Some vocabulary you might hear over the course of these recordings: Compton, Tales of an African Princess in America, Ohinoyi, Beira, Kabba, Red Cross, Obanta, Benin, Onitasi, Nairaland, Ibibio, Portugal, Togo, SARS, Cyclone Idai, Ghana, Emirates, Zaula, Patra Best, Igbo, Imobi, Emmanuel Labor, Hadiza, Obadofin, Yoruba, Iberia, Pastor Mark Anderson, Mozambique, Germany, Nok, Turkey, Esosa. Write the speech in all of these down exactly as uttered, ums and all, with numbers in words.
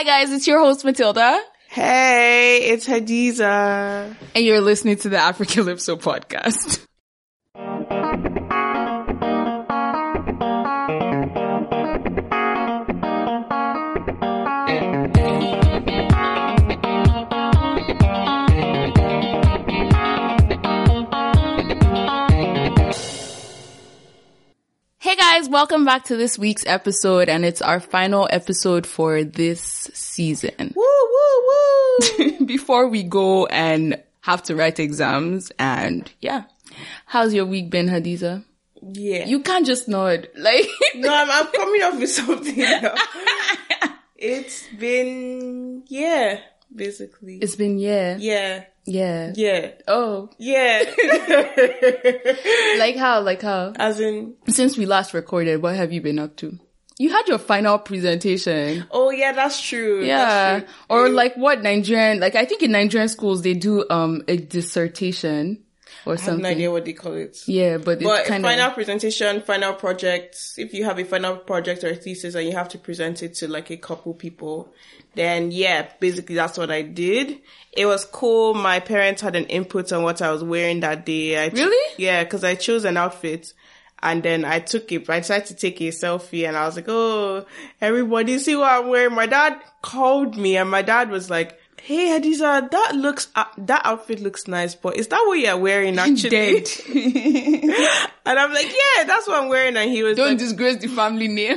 Hi guys, it's your host Matilda. Hey, it's Hadiza. And you're listening to the African Calypso podcast. Hey guys, welcome back to this week's episode, and it's our final episode for this season. Woo, woo, woo! Before we go and have to write exams, and yeah. How's your week been, Hadiza? Yeah. You can't just nod. Like No, I'm, I'm coming up with something now. It's been, yeah, basically. It's been, yeah. Yeah. Yeah. Yeah. Oh. Yeah. Like how? Like how? As in? Since we last recorded, what have you been up to? You had your final presentation. Oh, yeah, that's true. Yeah. That's true. Or like what Nigerian, like I think in Nigerian schools they do um a dissertation or I something. I have no idea what they call it. Yeah, but, but it's kind of... final presentation, final project. If you have a final project or a thesis and you have to present it to like a couple people, then yeah, basically that's what I did. It was cool. My parents had an input on what I was wearing that day. I ch- really? Yeah, because I chose an outfit and then I took it. I decided to take a selfie and I was like, oh, everybody see what I'm wearing. My dad called me and my dad was like, hey, Hadiza, that looks, uh, that outfit looks nice, but is that what you're wearing actually? And I'm like, yeah, that's what I'm wearing. And he was Don't like, disgrace the family name.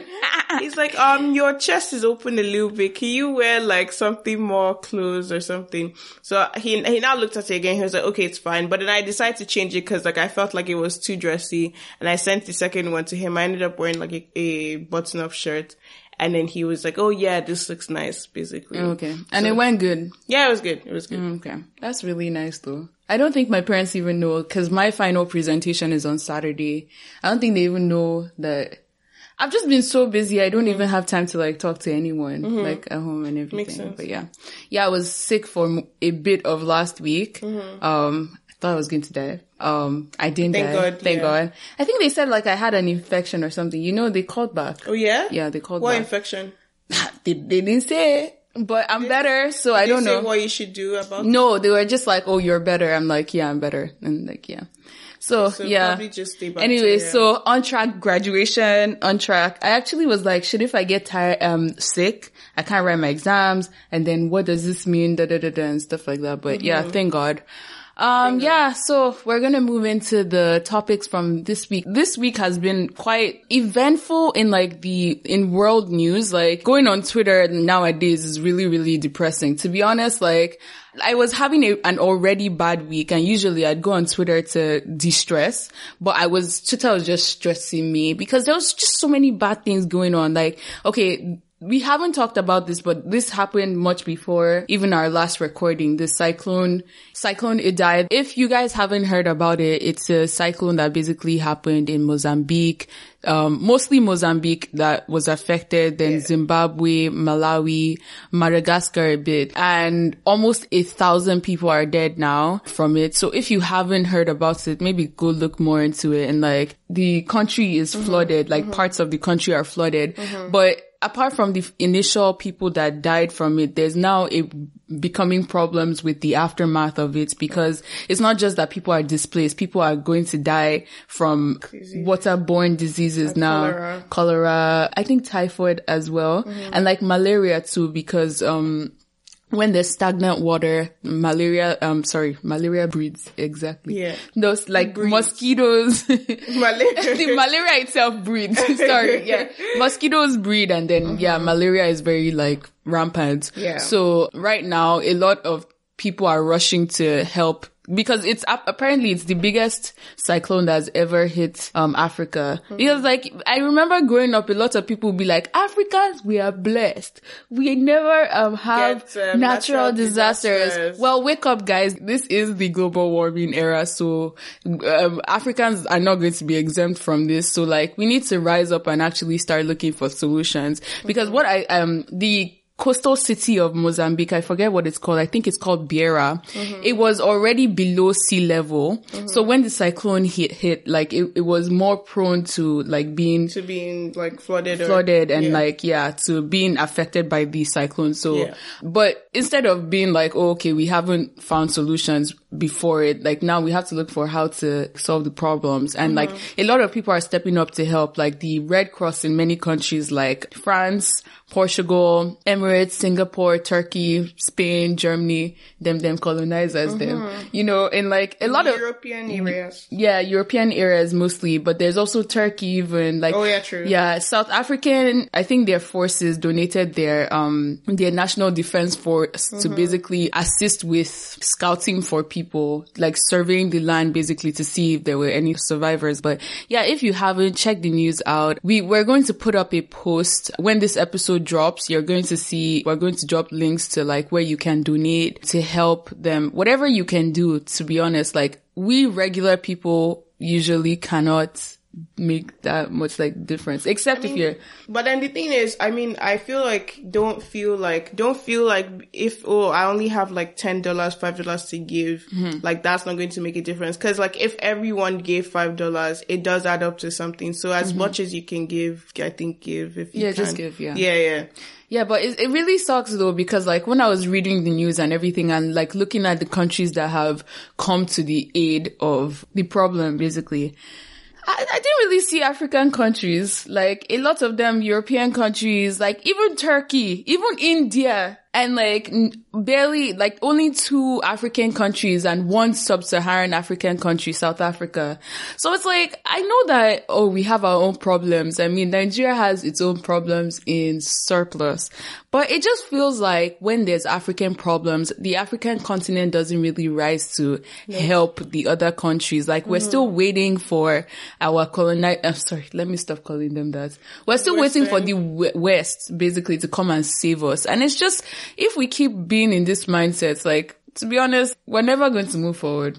He's like, um, your chest is open a little bit. Can you wear like something more clothes or something? So he, he now looked at it again. He was like, okay, it's fine. But then I decided to change it because like I felt like it was too dressy, and I sent the second one to him. I ended up wearing like a, a button up shirt. And then he was like, oh yeah, this looks nice, basically. Okay. And so, it went good. Yeah, it was good. It was good. Okay. That's really nice though. I don't think my parents even know, cause my final presentation is on Saturday. I don't think they even know that. I've just been so busy. I don't mm-hmm. even have time to like talk to anyone, mm-hmm. like at home and everything. Makes sense. But yeah. Yeah, I was sick for a bit of last week. Mm-hmm. Um, I thought I was going to die. Um, I didn't Thank die. God, Thank yeah. God. I think they said like I had an infection or something. You know, they called back. Oh yeah? Yeah, they called what back. What infection? they, they didn't say, but I'm they, better, so I don't know. Did they say what you should do about it? No, they were just like, oh, you're better. I'm like, yeah, I'm better. And like, yeah. So, so yeah. Just anyway, to, yeah. So on track graduation, on track. I actually was like, shit, if I get tired, um, sick, I can't write my exams. And then what does this mean? Da, da, da, da, and stuff like that. But mm-hmm. yeah, thank God. Um, yeah, so we're going to move into the topics from this week. This week has been quite eventful in like the, in world news. Like going on Twitter nowadays is really, really depressing. To be honest, like I was having a, an already bad week, and usually I'd go on Twitter to de-stress, but I was, Twitter was just stressing me because there was just so many bad things going on. Like, okay, we haven't talked about this, but this happened much before even our last recording. The cyclone, cyclone Idai. If you guys haven't heard about it, it's a cyclone that basically happened in Mozambique, um, mostly Mozambique that was affected, then yeah. Zimbabwe, Malawi, Madagascar a bit, and almost a thousand people are dead now from it. So if you haven't heard about it, maybe go look more into it. And like the country is mm-hmm. flooded, like mm-hmm. parts of the country are flooded, mm-hmm. but apart from the initial people that died from it, there's now a becoming problems with the aftermath of it, because it's not just that people are displaced. People are going to die from Crazy. waterborne diseases and now. Cholera. cholera, I think typhoid as well. Mm-hmm. And like malaria too, because, um, when there's stagnant water, malaria, um, sorry, malaria breeds, exactly. Yeah. Those, like, breeds. mosquitoes. Malaria. The malaria itself breeds. Sorry, yeah. Mosquitoes breed, and then, mm-hmm. yeah, malaria is very, like, rampant. Yeah. So, right now, a lot of people are rushing to help, because it's apparently it's the biggest cyclone that's ever hit um Africa. Mm-hmm. Because like I remember growing up, a lot of people would be like, Africans, we are blessed. We never um have Get, um, natural, natural disasters. disasters. Well, wake up, guys. This is the global warming era, so um, Africans are not going to be exempt from this. So like we need to rise up and actually start looking for solutions. Mm-hmm. Because what I um the coastal city of Mozambique, I forget what it's called. I think it's called Beira. Mm-hmm. It was already below sea level. Mm-hmm. So when the cyclone hit, hit like it, it was more prone to like being to being like flooded, flooded, or, and yeah. like yeah, to being affected by the cyclone. So, yeah. but instead of being like, oh, okay, we haven't found solutions before it, like now we have to look for how to solve the problems. And mm-hmm. like a lot of people are stepping up to help, like the Red Cross in many countries like France, Portugal, Emirates, Singapore, Turkey, Spain, Germany, them, them colonizers, mm-hmm. them, you know, and like a lot European of European areas. Yeah, European areas mostly, but there's also Turkey even like, oh yeah, true. Yeah, South African, I think their forces donated their, um, their national defense force mm-hmm. to basically assist with scouting for people, like surveying the land basically to see if there were any survivors. But yeah, if you haven't checked the news out, we, we're going to put up a post when this episode drops. You're going to see, we're going to drop links to like where you can donate to help them, whatever you can do. To be honest, like we regular people usually cannot make that much like difference, except I mean, if you're but then the thing is, I mean, I feel like don't feel like don't feel like if oh I only have like ten dollars, five dollars to give, mm-hmm. like that's not going to make a difference, because like if everyone gave five dollars, it does add up to something. So as mm-hmm. much as you can give, I think give if you yeah can. Just give yeah yeah yeah Yeah, but it, it really sucks though, because like when I was reading the news and everything and like looking at the countries that have come to the aid of the problem basically, I, I didn't really see African countries, like a lot of them European countries, like even Turkey, even India, and like n- barely like only two African countries and one sub-Saharan African country, South Africa. So it's like, I know that, oh, we have our own problems. I mean, Nigeria has its own problems in surplus, but it just feels like when there's African problems, the African continent doesn't really rise to yeah. help the other countries. Like mm-hmm. we're still waiting for our colonize, I'm sorry, let me stop calling them that. We're still West waiting for the w- West basically to come and save us. And it's just, if we keep being in this mindset, like, to be honest, we're never going to move forward,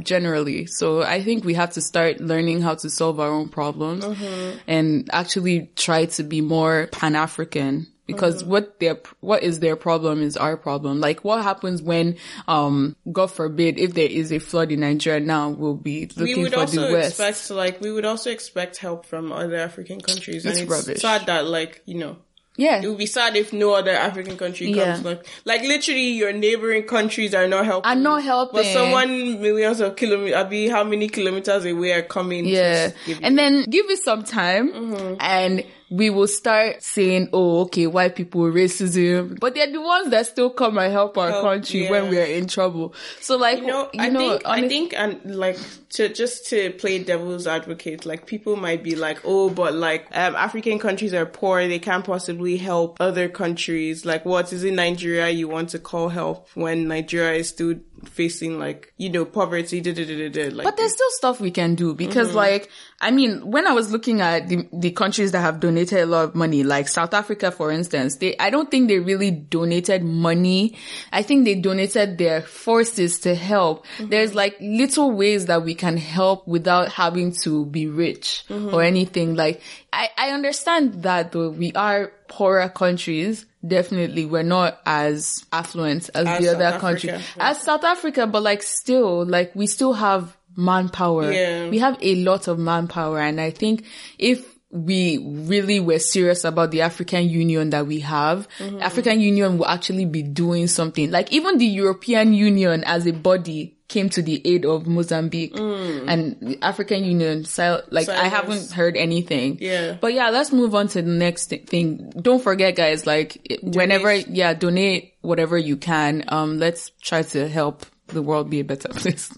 generally. So I think we have to start learning how to solve our own problems mm-hmm. and actually try to be more Pan-African. Because mm-hmm. what their, what is their problem is our problem. Like what happens when, um, God forbid, if there is a flood in Nigeria now, we'll be looking for the West. We would also expect, like, we would also expect help from other African countries. It's and it's rubbish. Sad that, like, you know. Yeah. It would be sad if no other African country comes. Yeah. Like, like literally your neighboring countries are not helping. Are not helping. But someone millions of kilometers, I'll be how many kilometers away are coming. Yeah. To give and you. Then give it some time mm-hmm. and we will start saying, oh, okay, white people, racism. But they're the ones that still come and help our help, country yeah. when we are in trouble. So, like, you know, you I, know think, honest- I think, and like, to just to play devil's advocate, like, people might be like, oh, but like, um, African countries are poor. They can't possibly help other countries. Like, what is in Nigeria you want to call help when Nigeria is still facing, like, you know, poverty? Da, da, da, da, da, like, but there's still stuff we can do because, mm-hmm. like, I mean, when I was looking at the, the countries that have donated a lot of money, like South Africa, for instance, they, I don't think they really donated money. I think they donated their forces to help. Mm-hmm. There's like little ways that we can help without having to be rich mm-hmm. or anything. Like, I, I understand that though we are poorer countries. Definitely, we're not as affluent as, as the South other Africa. Country. Yeah. As South Africa, but like still, like we still have manpower. Yeah. We have a lot of manpower. And I think if we really were serious about the African Union that we have, mm-hmm. African Union will actually be doing something. Like even the European Union as a body came to the aid of Mozambique mm. and the African Union. So, like, Silence. I haven't heard anything. Yeah. But yeah, let's move on to the next thing. Don't forget, guys, like donate. whenever, yeah, donate whatever you can. Um, let's try to help the world be a better place,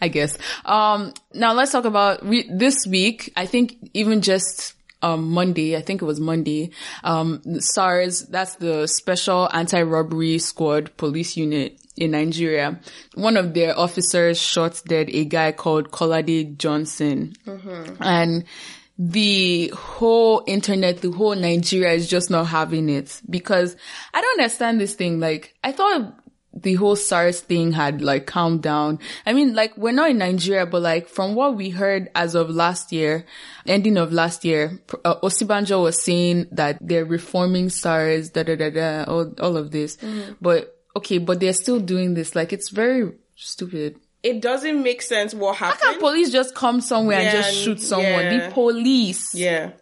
I guess. Um, now let's talk about re- this week. I think even just Um, Monday, I think it was Monday, um, SARS, that's the Special Anti-Robbery Squad police unit in Nigeria. One of their officers shot dead a guy called Kolade Johnson. Mm-hmm. And the whole internet, the whole Nigeria is just not having it because I don't understand this thing. Like, I thought the whole SARS thing had like calmed down. I mean, like, we're not in Nigeria, but like from what we heard as of last year, ending of last year, uh, Osinbajo was saying that they're reforming SARS, da da da da, all, all of this. Mm. But okay, but they're still doing this. Like, it's very stupid. It doesn't make sense what happened. How can police just come somewhere yeah, and just shoot someone? Yeah. The police. Yeah.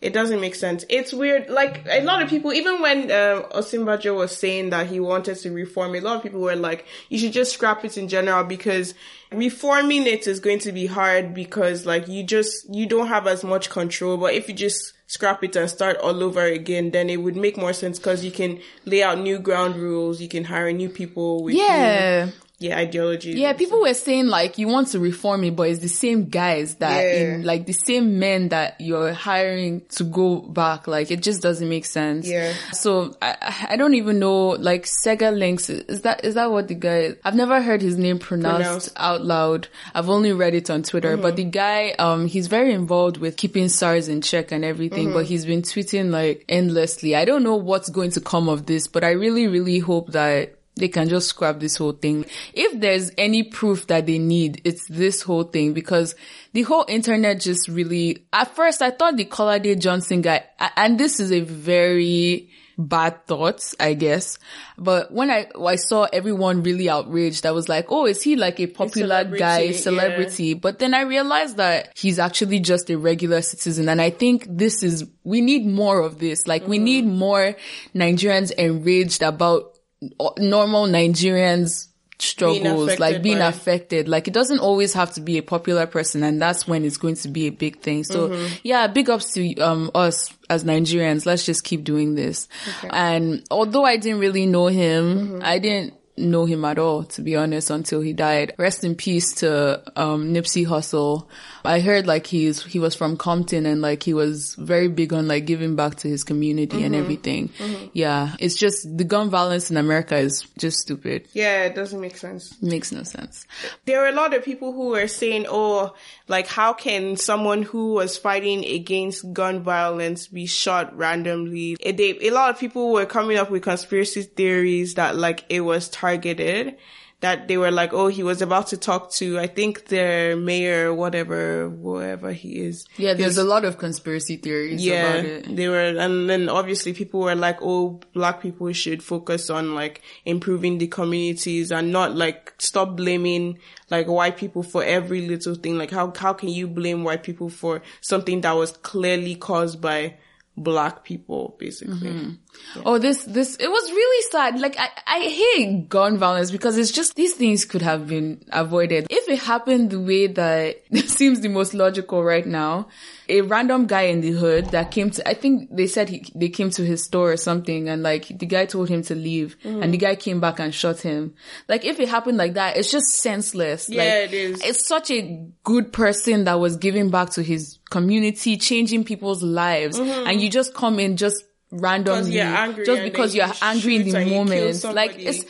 It doesn't make sense. It's weird. Like, a lot of people, even when uh, Osinbajo was saying that he wanted to reform, a lot of people were like, you should just scrap it in general, because reforming it is going to be hard, because like you just, you don't have as much control. But if you just scrap it and start all over again, then it would make more sense, because you can lay out new ground rules. You can hire new people with yeah. new Yeah, ideology. Yeah, people were saying like, you want to reform it, but it's the same guys that, yeah. in, like the same men that you're hiring to go back. Like, it just doesn't make sense. Yeah. So I, I don't even know. Like, Sega Links, is that is that what the guy? I've never heard his name pronounced, pronounced. out loud. I've only read it on Twitter. Mm-hmm. But the guy, um, he's very involved with keeping SARS in check and everything. Mm-hmm. But he's been tweeting like endlessly. I don't know what's going to come of this, but I really, really hope that they can just scrap this whole thing. If there's any proof that they need, it's this whole thing, because the whole internet just really... At first, I thought the Kolade Johnson guy... And this is a very bad thought, I guess. But when I, I saw everyone really outraged, I was like, oh, is he like a popular a celebrity, guy, celebrity? Yeah. But then I realized that he's actually just a regular citizen. And I think this is... We need more of this. Like, mm-hmm. we need more Nigerians enraged about normal Nigerians' struggles, being like being affected. Like, it doesn't always have to be a popular person, and that's when it's going to be a big thing. So mm-hmm. yeah, big ups to um us as Nigerians. Let's just keep doing this. Okay. And although I didn't really know him, mm-hmm. I didn't know him at all, to be honest, until he died. Rest in peace to um Nipsey Hussle. I heard like he's he was from Compton, and like he was very big on like giving back to his community mm-hmm. and everything. Mm-hmm. Yeah, it's just the gun violence in America is just stupid. Yeah, it doesn't make sense. Makes no sense. There were a lot of people who were saying, oh, like, how can someone who was fighting against gun violence be shot randomly? It, they, a lot of people were coming up with conspiracy theories that like it was targeted, that they were like, oh, he was about to talk to, I think, their mayor, whatever, whoever he is. Yeah, there's a lot of conspiracy theories yeah, about it. They were, and then obviously people were like, oh, black people should focus on like improving the communities and not like stop blaming like white people for every little thing. Like, how how can you blame white people for something that was clearly caused by black people, basically. Mm-hmm. Yeah. Oh, this, this, it was really sad. Like, I, I hate gun violence, because it's just, these things could have been avoided. If it happened the way that seems the most logical right now, a random guy in the hood that came to, I think they said he, they came to his store or something, and like the guy told him to leave mm. and the guy came back and shot him. Like, if it happened like that, it's just senseless. Yeah, like, it is. It's such a good person that was giving back to his community, changing people's lives. Mm-hmm. And you just come in just randomly, just because you're angry in the moment. Like, it's,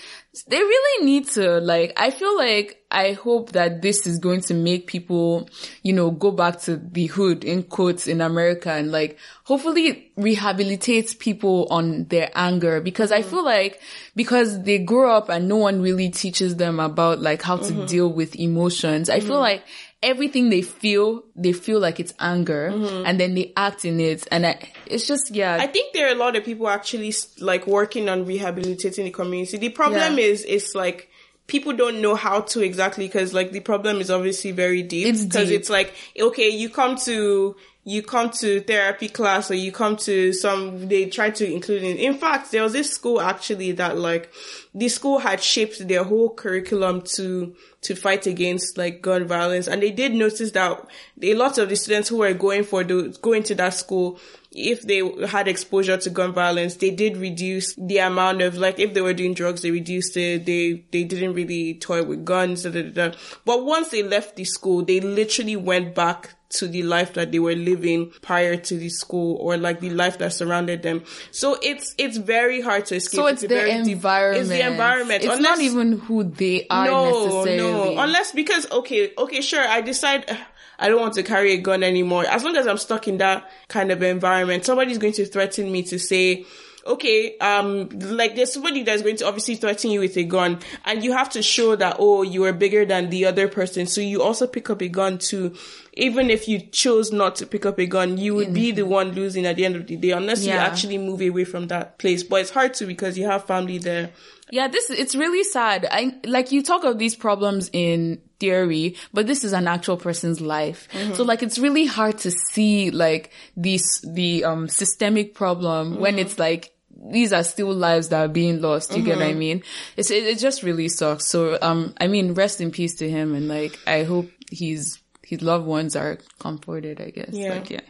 they really need to, like, I feel like, I hope that this is going to make people, you know, go back to the hood, in quotes, in America, and like, hopefully rehabilitate people on their anger, because mm-hmm. I feel like, because they grow up and no one really teaches them about like how mm-hmm. to deal with emotions. I mm-hmm. feel like everything they feel, they feel like it's anger mm-hmm. and then they act in it. And I, it's just, yeah. I think there are a lot of people actually like working on rehabilitating the community. The problem yeah. is, it's like, people don't know how to exactly, because like the problem is obviously very deep. It's deep. 'Cause it's like, okay, you come to, you come to therapy class, or you come to some, they try to include in. In fact, there was this school actually that like, the school had shaped their whole curriculum to, to fight against like gun violence. And they did notice that a lot of the students who were going for the, going to that school, if they had exposure to gun violence, they did reduce the amount of, like, if they were doing drugs, they reduced it. They, they didn't really toy with guns. Da, da, da, da. But once they left the school, they literally went back to the life that they were living prior to the school, or like the life that surrounded them. So it's, it's very hard to escape. So it's, it's the very environment. Deep, it's the environment. It's unless, not even who they are no, necessarily. No, unless, because, okay, okay, sure, I decide... Uh, I don't want to carry a gun anymore. As long as I'm stuck in that kind of environment, somebody's going to threaten me to say, okay, um, like there's somebody that's going to obviously threaten you with a gun, and you have to show that, oh, you are bigger than the other person. So you also pick up a gun too. Even if you chose not to pick up a gun, you would mm-hmm. be the one losing at the end of the day, unless yeah. you actually move away from that place. But it's hard to, because you have family there. Yeah, this, it's really sad. I, like, you talk of these problems in theory, but this is an actual person's life. Mm-hmm. So, like, it's really hard to see, like, these, the, um, systemic problem mm-hmm. when it's like, these are still lives that are being lost. You mm-hmm. get what I mean? It's, it, it just really sucks. So, um, I mean, rest in peace to him. And, like, I hope he's, his loved ones are comforted, I guess. Yeah. Like, yeah.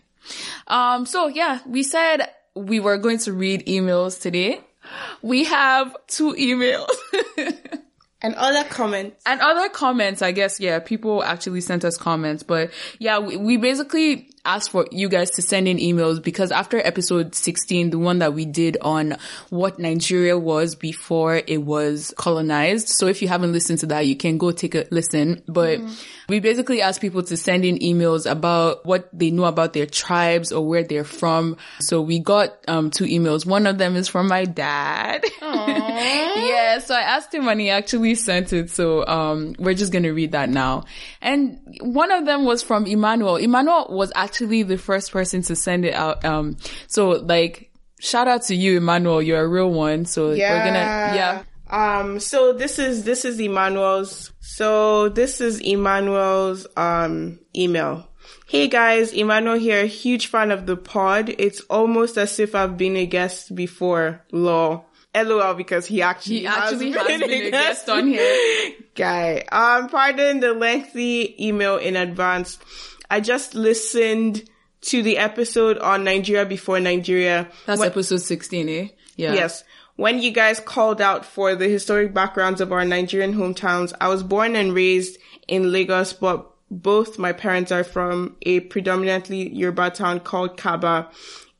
Um, so yeah, we said we were going to read emails today. We have two emails. And other comments. And other comments, I guess, yeah. People actually sent us comments. But yeah, we, we basically asked for you guys to send in emails, because after episode sixteen, the one that we did on what Nigeria was before it was colonized. So if you haven't listened to that, you can go take a listen. But mm-hmm. we basically asked people to send in emails about what they know about their tribes or where they're from. So we got um two emails. One of them is from my dad. Yeah, so I asked him and he actually sent it, so um we're just gonna read that now. And one of them was from Emmanuel. Emmanuel was actually the first person to send it out, um so like shout out to you, Emmanuel, you're a real one. So yeah. we're gonna yeah um so this is this is Emmanuel's so this is Emmanuel's um email. Hey guys, Emmanuel here, huge fan of the pod. It's almost as if I've been a guest before, lol. L O L, because he actually, he actually has, has been, been a guest on here. Guy. Um, pardon the lengthy email in advance. I just listened to the episode on Nigeria before Nigeria. That's when, episode sixteen, eh? Yeah. Yes. When you guys called out for the historic backgrounds of our Nigerian hometowns, I was born and raised in Lagos, but both my parents are from a predominantly Yoruba town called Kabba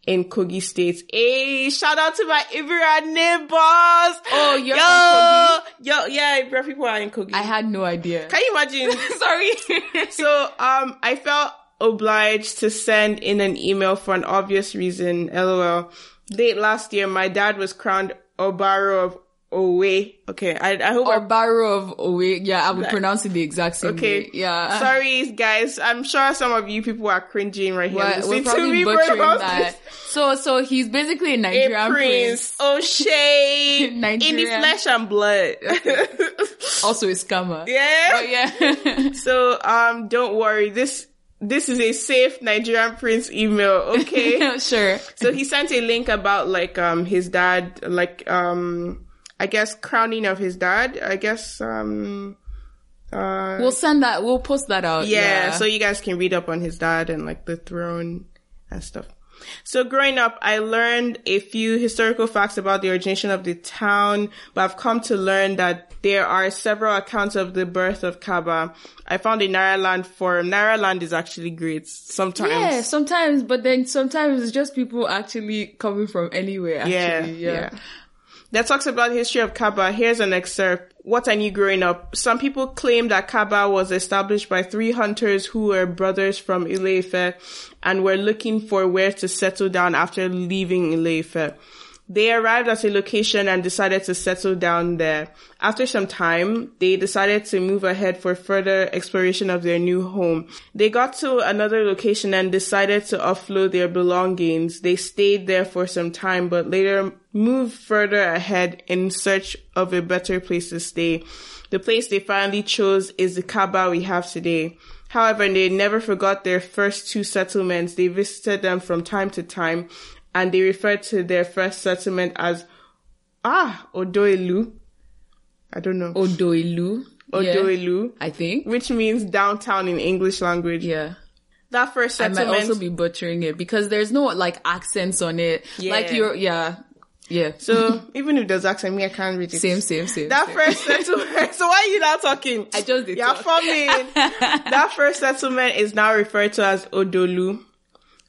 in Kogi State. Hey, shout out to my Iberia neighbors. Oh, you're yo, from Kogi? Yo, yeah, Iberia people are in Kogi. I had no idea. Can you imagine? Sorry. So, um, I felt obliged to send in an email for an obvious reason. L O L. Late last year, my dad was crowned Obaro of Owe. Okay, I, I hope. Obaro of Owe. Yeah, I would that, pronounce it the exact same okay. way. Yeah. Sorry, guys. I'm sure some of you people are cringing right here. We're, listening we're to me butchering that. So, so he's basically a Nigerian a prince. prince. Oh, shade. Nigerian. In his flesh and blood. Okay. Also a scammer. Yeah. But yeah. So, um, don't worry. This, this is a safe Nigerian prince email. Okay. Sure. So he sent a link about like, um, his dad, like, um, I guess crowning of his dad. I guess um uh we'll send that we'll post that out. Yeah, yeah, so you guys can read up on his dad and like the throne and stuff. So growing up, I learned a few historical facts about the origination of the town, but I've come to learn that there are several accounts of the birth of Kabba. I found a Naira Land forum. Naira Land is actually great sometimes. Yeah, sometimes, but then sometimes it's just people actually coming from anywhere actually. Yeah. yeah. yeah. That talks about the history of Kabba. Here's an excerpt. What I knew growing up. Some people claim that Kabba was established by three hunters who were brothers from Ile-Ife and were looking for where to settle down after leaving Ile-Ife. They arrived at a location and decided to settle down there. After some time, they decided to move ahead for further exploration of their new home. They got to another location and decided to offload their belongings. They stayed there for some time, but later moved further ahead in search of a better place to stay. The place they finally chose is the Kabba we have today. However, they never forgot their first two settlements. They visited them from time to time, and they referred to their first settlement as, ah, Odoilu. I don't know. Odoilu. Odoilu. Yeah, I think. Which means downtown in English language. Yeah. That first settlement. I might also be butchering it because there's no, like, accents on it. Yeah. Like, you're, yeah. Yeah. So, even if there's accent, me, I can't read it. Same, same, same. That same. first settlement. So, why are you now talking? I just did You're forming. That first settlement is now referred to as Odolu.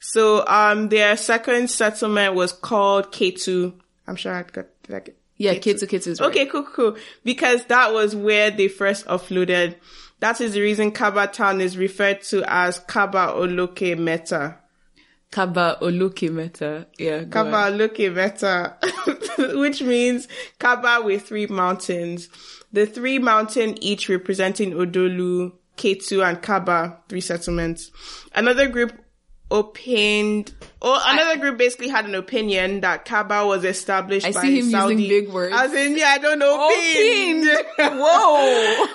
So, um, their second settlement was called Ketu. I'm sure I got that. Like, yeah, Ketu, Ketu is right. Okay, cool, cool. Because that was where they first offloaded. That is the reason Kabba town is referred to as Kabba Oluke Meta. Kabba Oluke Meta. Yeah. Kabba Oluke Meta, which means Kabba with three mountains. The three mountains each representing Odolu, Ketu, and Kabba, three settlements. Another group opined, or another I, group basically had an opinion that Kabba was established I by see him Saudi. Using big words. As in, yeah, I don't know. Oh,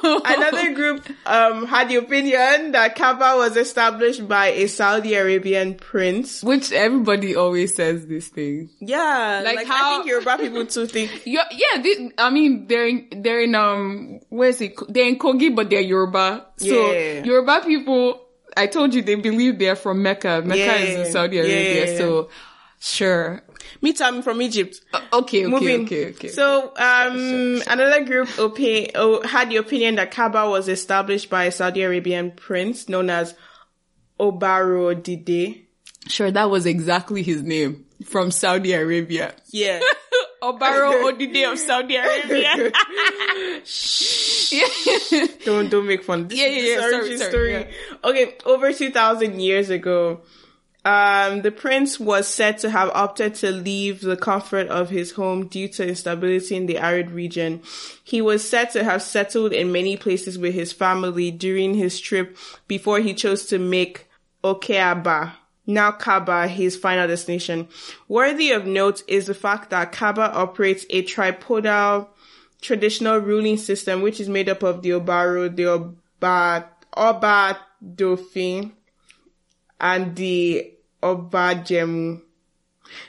whoa. Another group um had the opinion that Kabba was established by a Saudi Arabian prince. Which everybody always says this thing. Yeah, like, like how I think Yoruba people too think. Yeah, they, I mean they're in, they're in um where is it? They're in Kogi, but they're Yoruba. So yeah. Yoruba people. I told you they believe they're from Mecca. Mecca yeah, is in Saudi Arabia, yeah, yeah. So sure. Me too, I'm from Egypt. Uh, okay, okay, Moving. okay, okay. So, um, sure, sure, sure. Another group opi- oh, had the opinion that Kabba was established by a Saudi Arabian prince known as Obarodide. Sure, that was exactly his name from Saudi Arabia. Yeah. Obaro Odide of Saudi Arabia. yeah. Don't don't make fun. This yeah, yeah, yeah. Sorry, sorry, story. Yeah. Okay, over two thousand years ago, um, the prince was said to have opted to leave the comfort of his home due to instability in the arid region. He was said to have settled in many places with his family during his trip before he chose to make Okeaba, now Kabba, his final destination. Worthy of note is the fact that Kabba operates a tripodal traditional ruling system, which is made up of the Obaro, the Oba, Obadofin, and the Obajemu.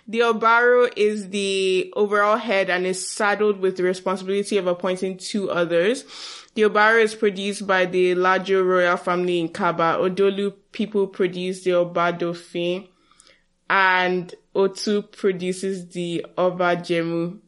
The Obaro is the overall head and is saddled with the responsibility of appointing two others. The Obaro is produced by the Lajo royal family in Kabba. Odolu people produce the Obadofin, and Otu produces the Obajemu.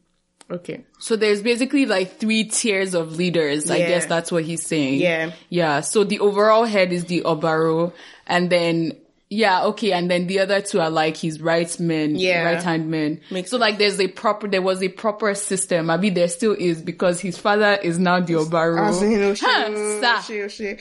Okay. So there's basically like three tiers of leaders. Yeah. I guess that's what he's saying. Yeah. Yeah. So the overall head is the Obaro, and then yeah, okay, and then the other two are like his right men, yeah. right-hand men. Makes so sense. Like there's a proper, there was a proper system. I mean, there still is because his father is now the Obaro. Oshin, Oshin, Oshin, Oshin.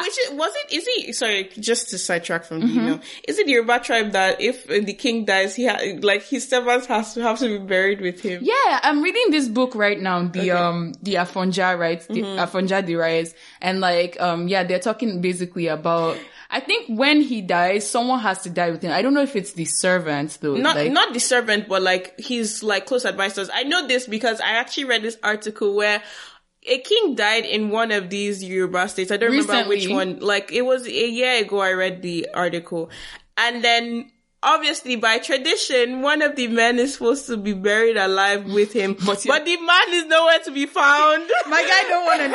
Which is, was it, is he, sorry, just to sidetrack from mm-hmm. the email, is it the Yoruba tribe that if the king dies, he ha- like his servants has to have to be buried with him? Yeah, I'm reading this book right now, the, okay. um, the Afonja, right? The mm-hmm. Afonja de Reyes. And like, um, yeah, they're talking basically about, I think when he dies, someone has to die with him. I don't know if it's the servant, though. Not like, not the servant, but, like, his, like, close advisors. I know this because I actually read this article where a king died in one of these Yoruba states. I don't recently. remember which one. Like, it was a year ago I read the article. And then, obviously, by tradition, one of the men is supposed to be buried alive with him. But, yeah. but the man is nowhere to be found. My guy don't want to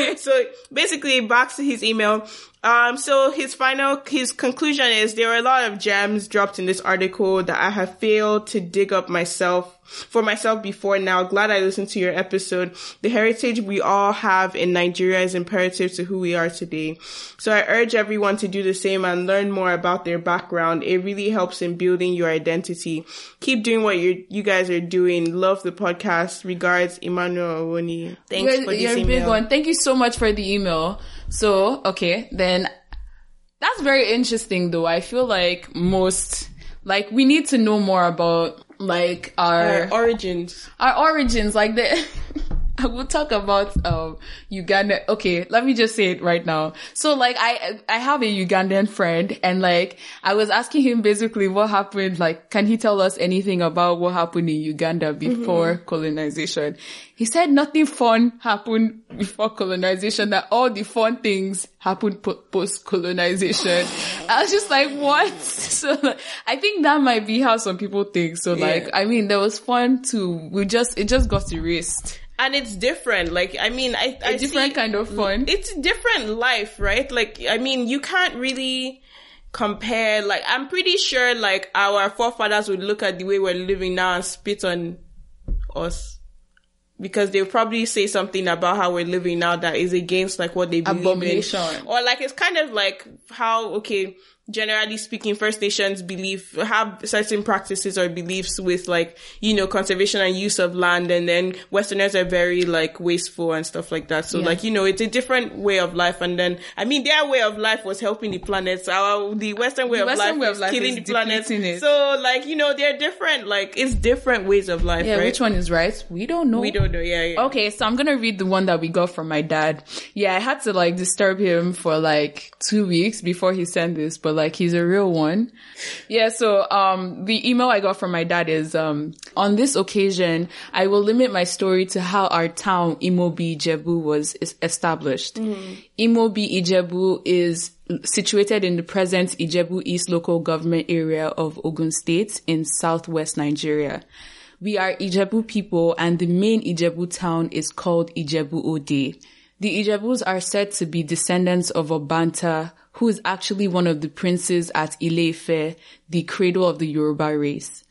die. So, basically, back to his email. Um, so his final, his conclusion is there are a lot of gems dropped in this article that I have failed to dig up myself, for myself before now. Glad I listened to your episode. The heritage we all have in Nigeria is imperative to who we are today. So I urge everyone to do the same and learn more about their background. It really helps in building your identity. Keep doing what you you guys are doing. Love the podcast. Regards, Emmanuel Owoni. Thanks you're, for this you're email. You're a big one. Thank you so much for the email. So, okay, then that's very interesting though. I feel like most, like we need to know more about like our, our origins, our origins, like the, I will talk about, um, Uganda. Okay, let me just say it right now. So like I, I have a Ugandan friend and like I was asking him basically what happened, like can he tell us anything about what happened in Uganda before mm-hmm. colonization? He said nothing fun happened before colonization, that all the fun things happened po- post-colonization. I was just like, what? So like, I think that might be how some people think. So like, yeah. I mean, there was fun too. We just, it just got erased. And it's different. Like, I mean, I, I a different see, kind of fun. It's a different life, right? Like, I mean, you can't really compare. Like, I'm pretty sure like our forefathers would look at the way we're living now and spit on us. Because they'll probably say something about how we're living now that is against, like, what they believe in. Abomination. Or, like, it's kind of like how, okay, generally speaking, First Nations believe, have certain practices or beliefs with, like, you know, conservation and use of land, and then Westerners are very, like, wasteful and stuff like that. So, yeah. like, you know, it's a different way of life. And then, I mean, their way of life was helping the planet. So our, the Western way the of Western life way was of life killing is the planet. It. So, like, you know, they're different. Like, it's different ways of life, yeah, right? Which one is right? We don't know. We don't know, yeah, yeah. Okay, so I'm gonna read the one that we got from my dad. Yeah, I had to, like, disturb him for, like, two weeks before he sent this, but like he's a real one. Yeah, so um the email I got from my dad is um on this occasion I will limit my story to how our town Imobi Ijebu was is established. Mm-hmm. Imobi Ijebu is situated in the present Ijebu East local government area of Ogun State in southwest Nigeria. We are Ijebu people and the main Ijebu town is called Ijebu Ode. The Ijebus are said to be descendants of Obanta, who is actually one of the princes at Ile-Ife, the cradle of the Yoruba race.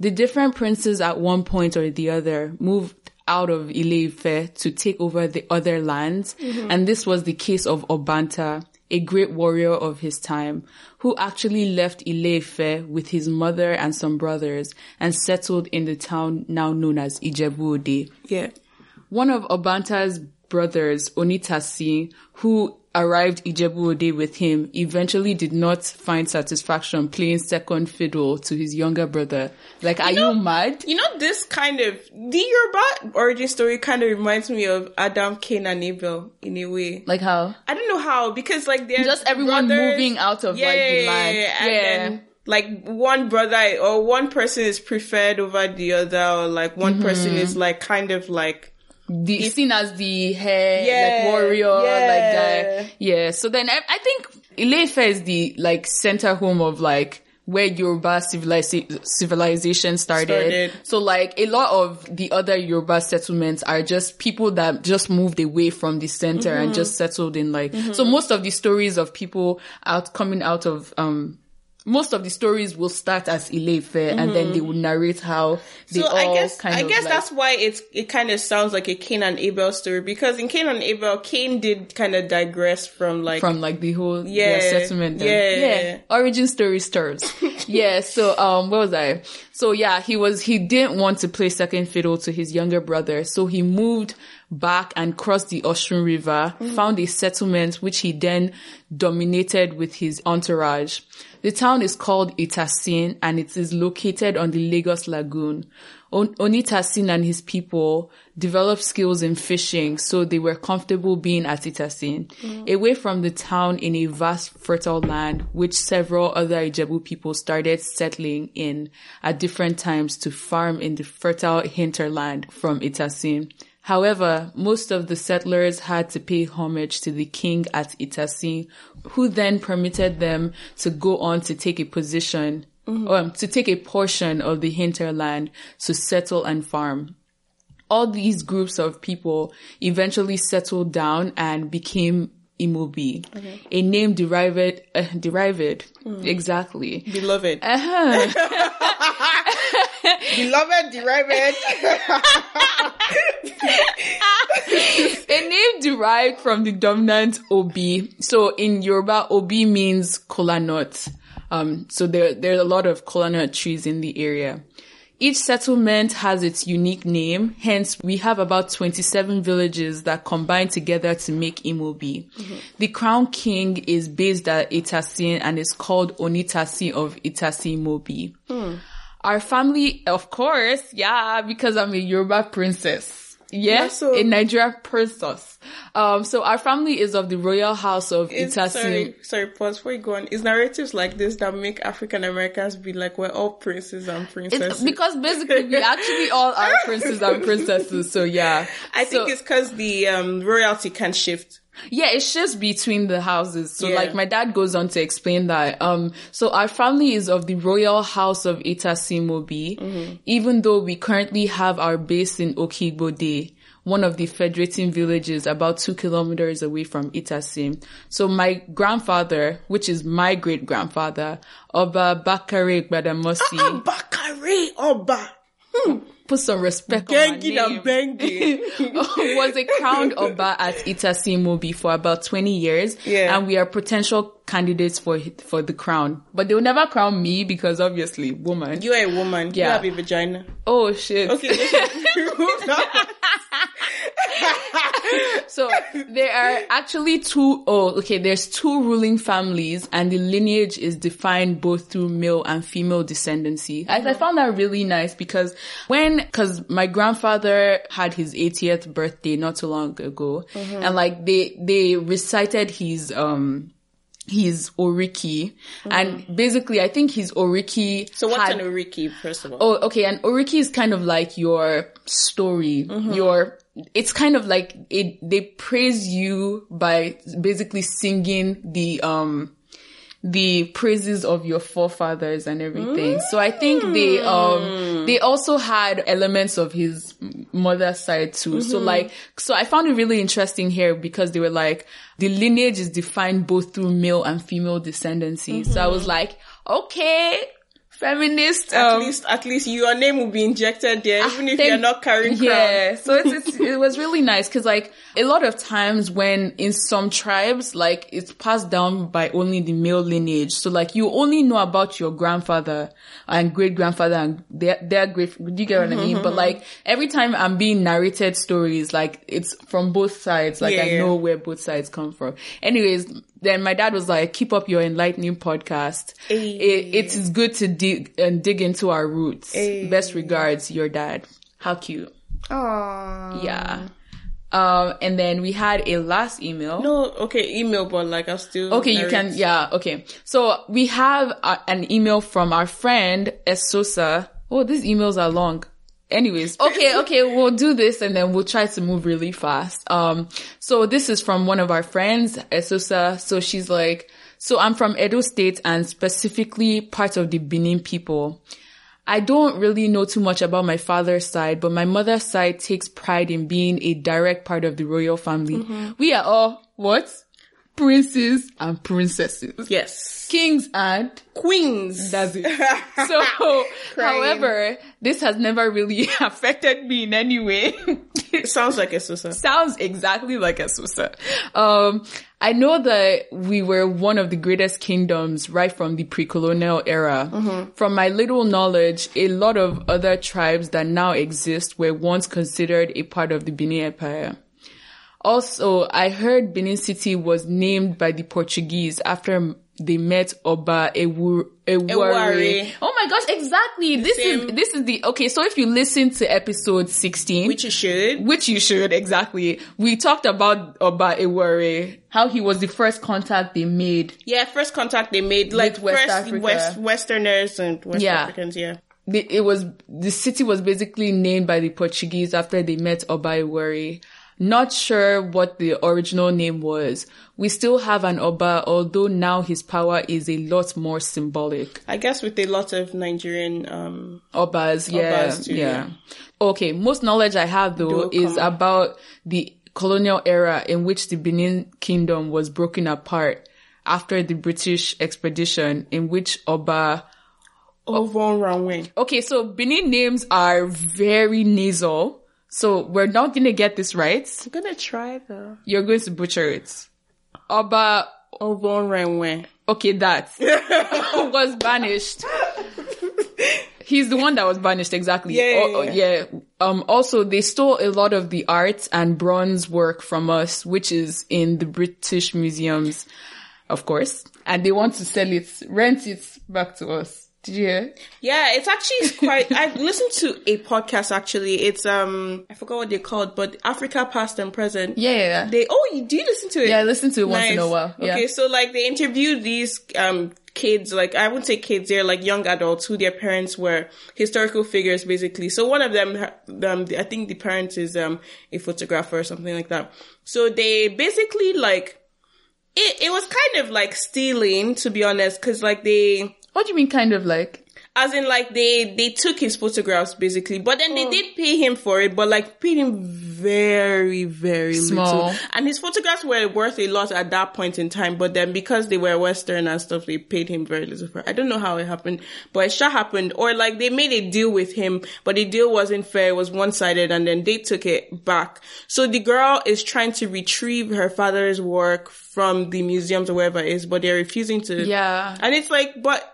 The different princes at one point or the other moved out of Ile-Ife to take over the other lands, mm-hmm. and this was the case of Obanta, a great warrior of his time, who actually left Ile-Ife with his mother and some brothers and settled in the town now known as Ijebu Ode. Yeah. One of Obanta's brothers, Onitasi, who arrived Ijebu Ode with him, eventually did not find satisfaction playing second fiddle to his younger brother. Like, you are know, you mad? You know, this kind of, the Yoruba origin story kind of reminds me of Adam, Cain, and Abel in a way. Like how? I don't know how, because like they're just everyone brothers, moving out of yeah, like the land. Yeah, yeah. yeah. And then, like, one brother or one person is preferred over the other, or like one mm-hmm. person is like kind of like The, it's seen as the hair, yeah, like warrior, yeah. like that. Yeah. So then I, I think Ile-Ife is the like center home of like where Yoruba civiliza- civilization started. started. So like a lot of the other Yoruba settlements are just people that just moved away from the center mm-hmm. and just settled in like, mm-hmm. so most of the stories of people out coming out of, um, most of the stories will start as Ile-Ife mm-hmm. and then they will narrate how they so all I guess, kind I of I guess like, that's why it's, it kind of sounds like a Cain and Abel story, because in Cain and Abel, Cain did kind of digress from like... From like the whole yeah, settlement. Yeah, yeah. yeah. Origin story starts. yeah, so um, where was I? So yeah, he was, he didn't want to play second fiddle to his younger brother, so he moved back and crossed the Osun River, mm-hmm. found a settlement which he then dominated with his entourage. The town is called Itasin and it is located on the Lagos Lagoon. On- Onitasin and his people developed skills in fishing, so they were comfortable being at Itasin, mm-hmm. away from the town in a vast fertile land which several other Ijebu people started settling in at different times to farm in the fertile hinterland from Itasin. However, most of the settlers had to pay homage to the king at Itasi, who then permitted them to go on to take a position, mm-hmm. or to take a portion of the hinterland to settle and farm. All these groups of people eventually settled down and became Imobi, okay. a name derived, uh, derived, mm. exactly. Beloved. Uh-huh. Beloved, derived. A name derived from the dominant Obi. So in Yoruba, Obi means kola nut. Um, so there, there are a lot of kola nut trees in the area. Each settlement has its unique name, hence we have about twenty-seven villages that combine together to make Imobi. Mm-hmm. The crown king is based at Itasin and is called Onitasi of Itasi Imobi. Mm. Our family, of course, yeah, because I'm a Yoruba princess. Yes, yeah, so- a Nigerian princess. Um, so our family is of the royal house of it's, Itasi. Sorry, sorry, pause before you go on. It's narratives like this that make African Americans be like, we're all princes and princesses. It's because basically we actually all are princes and princesses. So yeah. I so, think it's because the um, royalty can shift. Yeah, it shifts between the houses. So, yeah. like, my dad goes on to explain that. Um, so our family is of the royal house of Itasi Imobi, mm-hmm. even though we currently have our base in Okigbode, one of the federating villages about two kilometers away from Itasi. So my grandfather, which is my great-grandfather, Oba Bakare Gbadamosi. Ah, ah, Bakare Oba. Hmm. Put some respect Gengi on my name. Was a crowned Oba at Itasi Imobi for about twenty years, yeah. and we are potential candidates for for the crown. But they will never crown me because obviously, woman. You're a woman. Yeah. You have a vagina. Oh, shit. Okay. So there are actually two, oh, okay, there's two ruling families and the lineage is defined both through male and female descendancy. I, I found that really nice because when, because my grandfather had his eightieth birthday not too long ago, mm-hmm. and like they, they recited his, um, his oriki, mm-hmm. and basically I think his oriki. So what's had, an oriki, first of all? Oh, okay, an oriki is kind of like your story, mm-hmm. your, it's kind of like it, they praise you by basically singing the, um, the praises of your forefathers and everything. Mm. So I think they, um, they also had elements of his mother's side too. Mm-hmm. So like, so I found it really interesting here because they were like, the lineage is defined both through male and female descendancy. Mm-hmm. So I was like, okay. Feminist. At um, least, at least your name will be injected there, I even if think, you're not carrying crown. Yeah. So it's, it's, it was really nice because, like, a lot of times when in some tribes, like, it's passed down by only the male lineage. So, like, you only know about your grandfather and great grandfather and their their great. Do you get what mm-hmm, I mean? Mm-hmm. But like, every time I'm being narrated stories, like, it's from both sides. Like, yeah, I know where both sides come from. Anyways. Then my dad was like, keep up your enlightening podcast. Ay. It It is good to dig and dig into our roots. Ay. Best regards, your dad. How cute. Aww. Yeah. Um, and then we had a last email. No, okay, email, but like I'll still... Okay, narrate. You can, yeah, okay. So we have a, an email from our friend, Esosa. Oh, these emails are long. Anyways, okay, okay, we'll do this and then we'll try to move really fast. Um, so this is from one of our friends, Esosa. So she's like, so I'm from Edo State and specifically part of the Benin people. I don't really know too much about my father's side, but my mother's side takes pride in being a direct part of the royal family. Mm-hmm. We are all, what? Princes and princesses. Yes. Kings and queens. That's it. So, however, this has never really affected me in any way. It sounds like Esosa. Sounds exactly like Esosa. Um, I know that we were one of the greatest kingdoms right from the pre-colonial era. Mm-hmm. From my little knowledge, a lot of other tribes that now exist were once considered a part of the Benin Empire. Also, I heard Benin City was named by the Portuguese after they met Oba Ewuare. Ewuare. Oh my gosh, exactly. This Same. is, this is the, okay, so if you listen to episode sixteen. Which you should. Which you should, exactly. We talked about Oba Ewuare, how he was the first contact they made. Yeah, first contact they made, like with West Africa. West, Westerners and West yeah. Africans, yeah. The, it was, the city was basically named by the Portuguese after they met Oba Ewuare. Not sure what the original name was. We still have an Oba, although now his power is a lot more symbolic. I guess with a lot of Nigerian um Obas, yeah. Obas too, yeah. yeah. Okay, most knowledge I have though Dokon. is about the colonial era in which the Benin Kingdom was broken apart after the British expedition in which Oba Ovonramwen. Okay, so Benin names are very nasal. So we're not going to get this right. I'm going to try though. You're going to butcher it. Oba Ovonramwen. Okay, that was banished. He's the one that was banished, exactly. Yeah, yeah, oh, yeah. yeah. Um, also, they stole a lot of the art and bronze work from us, which is in the British museums, of course. And they want to sell it, rent it back to us. Did you hear? Yeah, it's actually quite, I've listened to a podcast actually. It's, um, I forgot what they're called, but Africa Past and Present. Yeah, yeah, yeah. They, oh, you do you listen to it? Yeah, I listen to it once nice. in a while. Yeah. Okay, so like they interviewed these, um, kids, like, I wouldn't say kids, they're like young adults who their parents were historical figures basically. So one of them, um, I think the parents is, um, a photographer or something like that. So they basically like, it, it was kind of like stealing, to be honest, cause like they, What do you mean kind of like? As in, like, they, they took his photographs, basically. But then they oh. did pay him for it, but, like, paid him very, very small. Little. And his photographs were worth a lot at that point in time. But then because they were Western and stuff, they paid him very little for it. I don't know how it happened, but it sure happened. Or, like, they made a deal with him, but the deal wasn't fair. It was one-sided, and then they took it back. So the girl is trying to retrieve her father's work from the museums or wherever it is, but they're refusing to. Yeah. And it's like, but...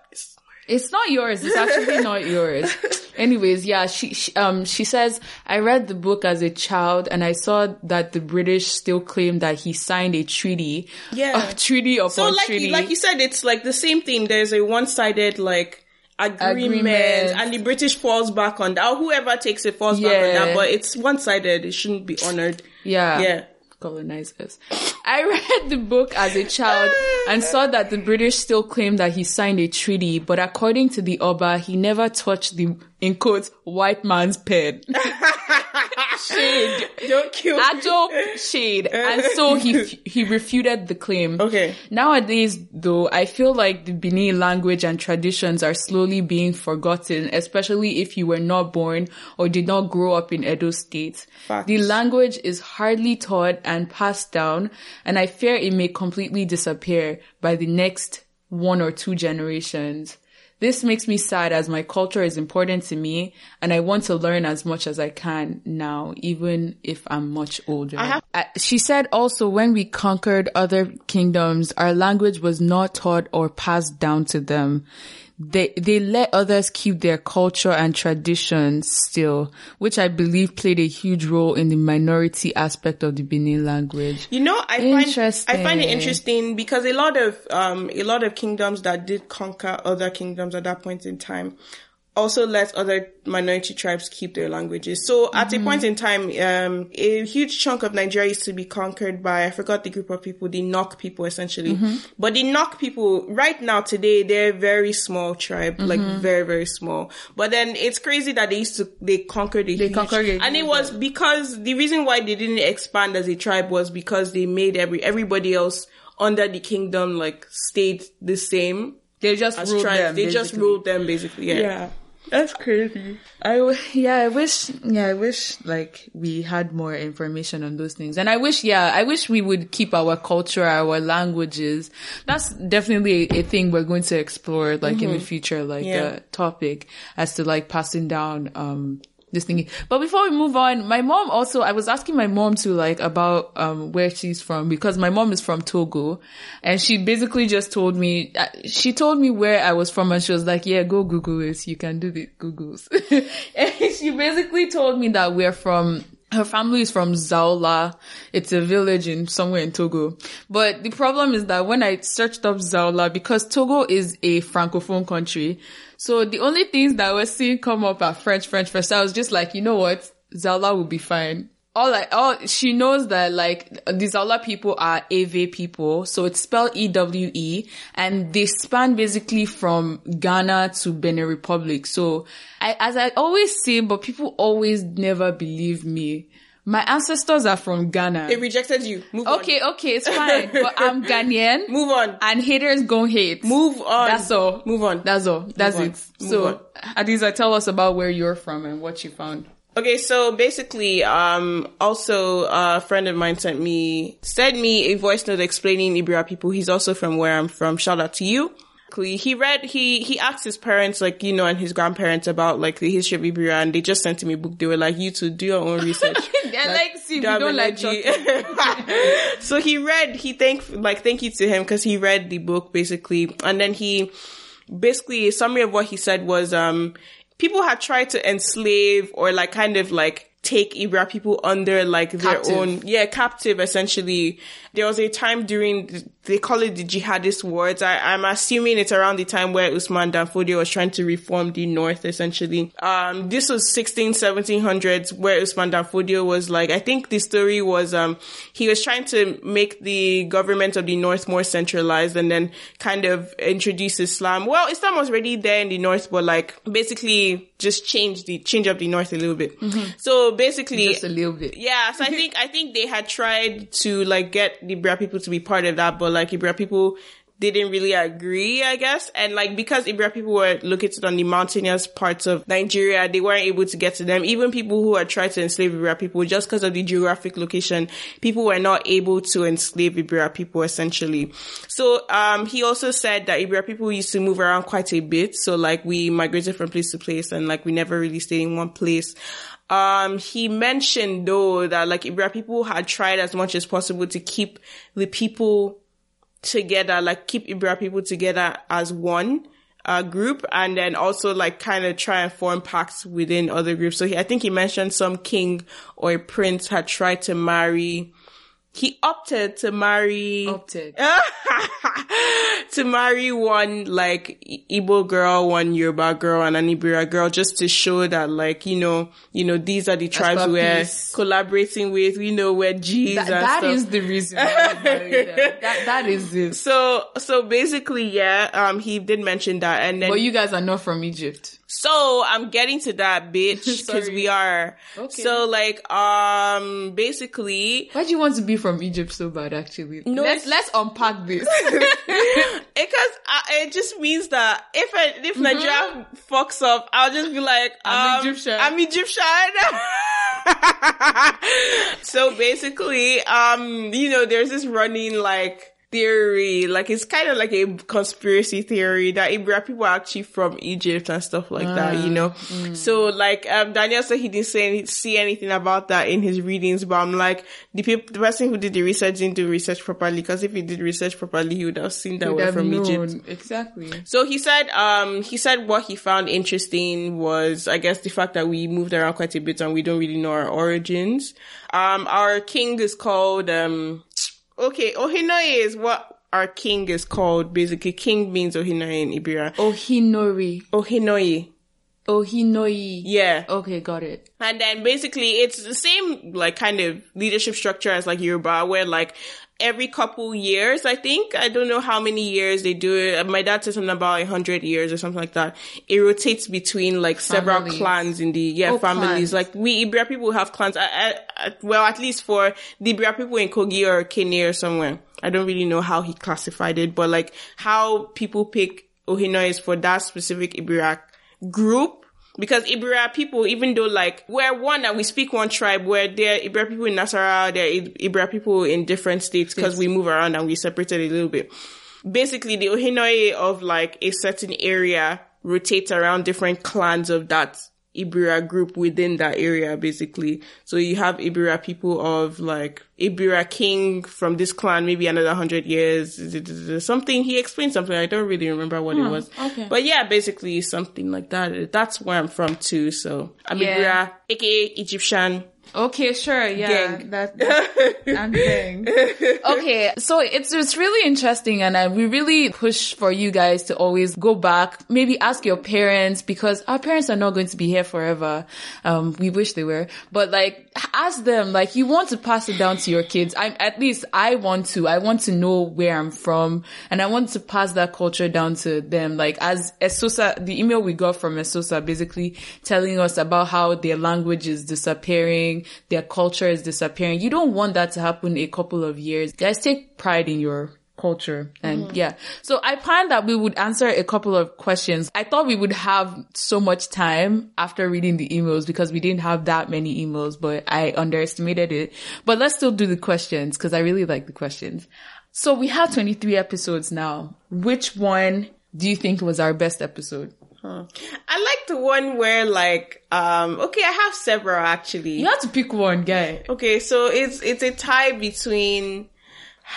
It's not yours. It's actually not yours. Anyways, yeah, she, she um she says, I read the book as a child and I saw that the British still claim that he signed a treaty. Yeah. A treaty upon so like, treaty. So like you said, it's like the same thing. There's a one-sided like agreement, agreement and the British falls back on that. Or whoever takes it falls yeah. back on that, but it's one-sided. It shouldn't be honored. Yeah. Yeah. Colonizers. I read the book as a child and saw that the British still claim that he signed a treaty, but according to the Oba, he never touched the, in quotes, white man's pen. Shade. Don't kill Agile me. Shade. And so he he refuted the claim. Okay. Nowadays, though, I feel like the Benin language and traditions are slowly being forgotten, especially if you were not born or did not grow up in Edo State. Facts. The language is hardly taught and passed down, and I fear it may completely disappear by the next one or two generations. This makes me sad as my culture is important to me and I want to learn as much as I can now, even if I'm much older. I have- I, she said also when we conquered other kingdoms, our language was not taught or passed down to them. They, they let others keep their culture and traditions still, which I believe played a huge role in the minority aspect of the Benin language. You know, I find, I find it interesting because a lot of, um, a lot of kingdoms that did conquer other kingdoms at that point in time also let other minority tribes keep their languages. So at mm-hmm. a point in time, um, a huge chunk of Nigeria used to be conquered by, I forgot the group of people, the Nok people essentially. Mm-hmm. But the Nok people, right now today, they're a very small tribe, mm-hmm. like very, very small. But then it's crazy that they used to, they conquered a they huge... Conquered a and it was because, the reason why they didn't expand as a tribe was because they made every everybody else under the kingdom like stayed the same. They just ruled tribes. them. They basically. just ruled them basically, yeah. yeah. That's crazy. I, yeah, I wish, yeah, I wish, like, we had more information on those things. And I wish, yeah, I wish we would keep our culture, our languages. That's definitely a, a thing we're going to explore, like, mm-hmm. in the future, like, yeah. a topic as to, like, passing down, um, this thing. But before we move on, my mom also, I was asking my mom to, like, about, um, where she's from, because my mom is from Togo. And she basically just told me, she told me where I was from and she was like, yeah, go Google it. You can do the Googles. And she basically told me that we're from, her family is from Zaula. It's a village in somewhere in Togo. But the problem is that when I searched up Zaula, because Togo is a francophone country, so the only things that I was seeing come up are French, French, French. So I was just like, you know what? Zaula will be fine. All I, all, she knows that like the Zaula people are Ewe people. So it's spelled E W E and they span basically from Ghana to Benin Republic. So I, as I always say, but people always never believe me. My ancestors are from Ghana. They rejected you. Move okay, on. Okay, okay, it's fine. But I'm Ghanaian. Move on. And haters gon' hate. Move on. That's all. Move on. That's all. That's Move it. On. So, Hadiza, tell us about where you're from and what you found. Okay, so basically, um, also a friend of mine sent me, sent me a voice note explaining Iberia people. He's also from where I'm from. Shout out to you. He read, he, he asked his parents, like, you know, and his grandparents about, like, the history of Iberia, and they just sent him a book. They were like, you two, do your own research. They're like, like, see, do we don't like you. So he read, he thanked, like, thank you to him, because he read the book, basically. And then he, basically, a summary of what he said was, um, people had tried to enslave or, like, kind of, like, take Iberia people under like their captive. own yeah captive essentially. There was a time during, they call it the jihadist wars. I, I'm assuming it's around the time where Usman Danfodio was trying to reform the north essentially. Um this was sixteen, seventeen hundreds where Usman Danfodio was like, I think the story was um he was trying to make the government of the north more centralized and then kind of introduce Islam. Well, Islam was already there in the north, but like basically just change the change up the north a little bit. Mm-hmm. So basically just a little bit, yeah. So I think I think they had tried to like get the Iberia people to be part of that, but like Iberia people didn't really agree, I guess. And like, because Ibibio people were located on the mountainous parts of Nigeria, they weren't able to get to them. Even people who had tried to enslave Ibibio people, just because of the geographic location, people were not able to enslave Ibibio people, essentially. So um he also said that Ibibio people used to move around quite a bit. So like, we migrated from place to place and like, we never really stayed in one place. Um, he mentioned though that like Ibibio people had tried as much as possible to keep the people together, like keep Ibibio people together as one uh group, and then also like kind of try and form pacts within other groups. So he, I think he mentioned some king or a prince had tried to marry. He opted to marry, opted. to marry one, like, Igbo girl, one Yoruba girl, and an Iberia girl, just to show that, like, you know, you know, these are the tribes we're peace. collaborating with, you know, we're G's Th- and that stuff. That is the reason why married them. That, that is it. So, so basically, yeah, um, he did mention that, and then. But you guys are not from Egypt. So, I'm getting to that, bitch, because we are. Okay. So, like, um, basically. Why do you want to be from Egypt so bad, actually? No, let's, let's unpack this. Because uh, it just means that if I, if mm-hmm. Nigeria fucks up, I'll just be like, um, I'm Egyptian. I'm Egyptian. So, basically, um, you know, there's this running, like, theory, like it's kind of like a conspiracy theory that Ibibio people are actually from Egypt and stuff like uh, that, you know. Mm. So like, um, Daniel said he didn't say any, see anything about that in his readings, but I'm like, the people, the person who did the research didn't do research properly, because if he did research properly, he would have seen that we're from known. Egypt. Exactly. So he said, um, he said what he found interesting was, I guess, the fact that we moved around quite a bit and we don't really know our origins. Um, our king is called, um, Okay, Ohinoyi is what our king is called. Basically, king means Ohinoyi in Iberia. Ohinoyi. Ohinoyi. Ohinoyi. Yeah. Okay, got it. And then basically, it's the same, like, kind of leadership structure as, like, Yoruba, where, like, every couple years, I think, I don't know how many years they do it. My dad said something about a hundred years or something like that. It rotates between like several families. clans in the, yeah, oh, families. Clans. Like we Ibibio people have clans. I, I, I, well, at least for the Ibibio people in Kogi or Kenya or somewhere. I don't really know how he classified it, but like how people pick Ohinoyi is for that specific Ibibio group. Because Ibibio people, even though, like, we're one and we speak one tribe, where there are Ibibio people in Nasarawa, there are Ibibio people in different states, because we move around and we separated a little bit. Basically, the Ohinoyi of, like, a certain area rotates around different clans of that Ibibio group within that area, basically. So you have Ibibio people of, like, Ibibio king from this clan, maybe another hundred years, something. He explained something. I don't really remember what hmm, it was. Okay. But yeah, basically something like that. That's where I'm from too. So I'm Ibibio, yeah. aka Egyptian. Okay, sure. Yeah. Gang. That, that, I'm gang. Okay. So it's, it's really interesting. And I, we really push for you guys to always go back, maybe ask your parents, because our parents are not going to be here forever. Um, we wish they were, but like ask them, like you want to pass it down to your kids. I, at least I want to, I want to know where I'm from, and I want to pass that culture down to them. Like as Esosa, the email we got from Esosa basically telling us about how their language is disappearing. Their culture is disappearing. You don't want that to happen a couple of years. Guys, take pride in your culture. And mm-hmm. yeah. So I planned that we would answer a couple of questions. I thought we would have so much time after reading the emails, because we didn't have that many emails, but I underestimated it. But let's still do the questions, because I really like the questions. So we have twenty-three episodes now. Which one do you think was our best episode? Huh. I like the one where like, um, okay, I have several actually. You have to pick one, guy. Okay, so it's, it's a tie between,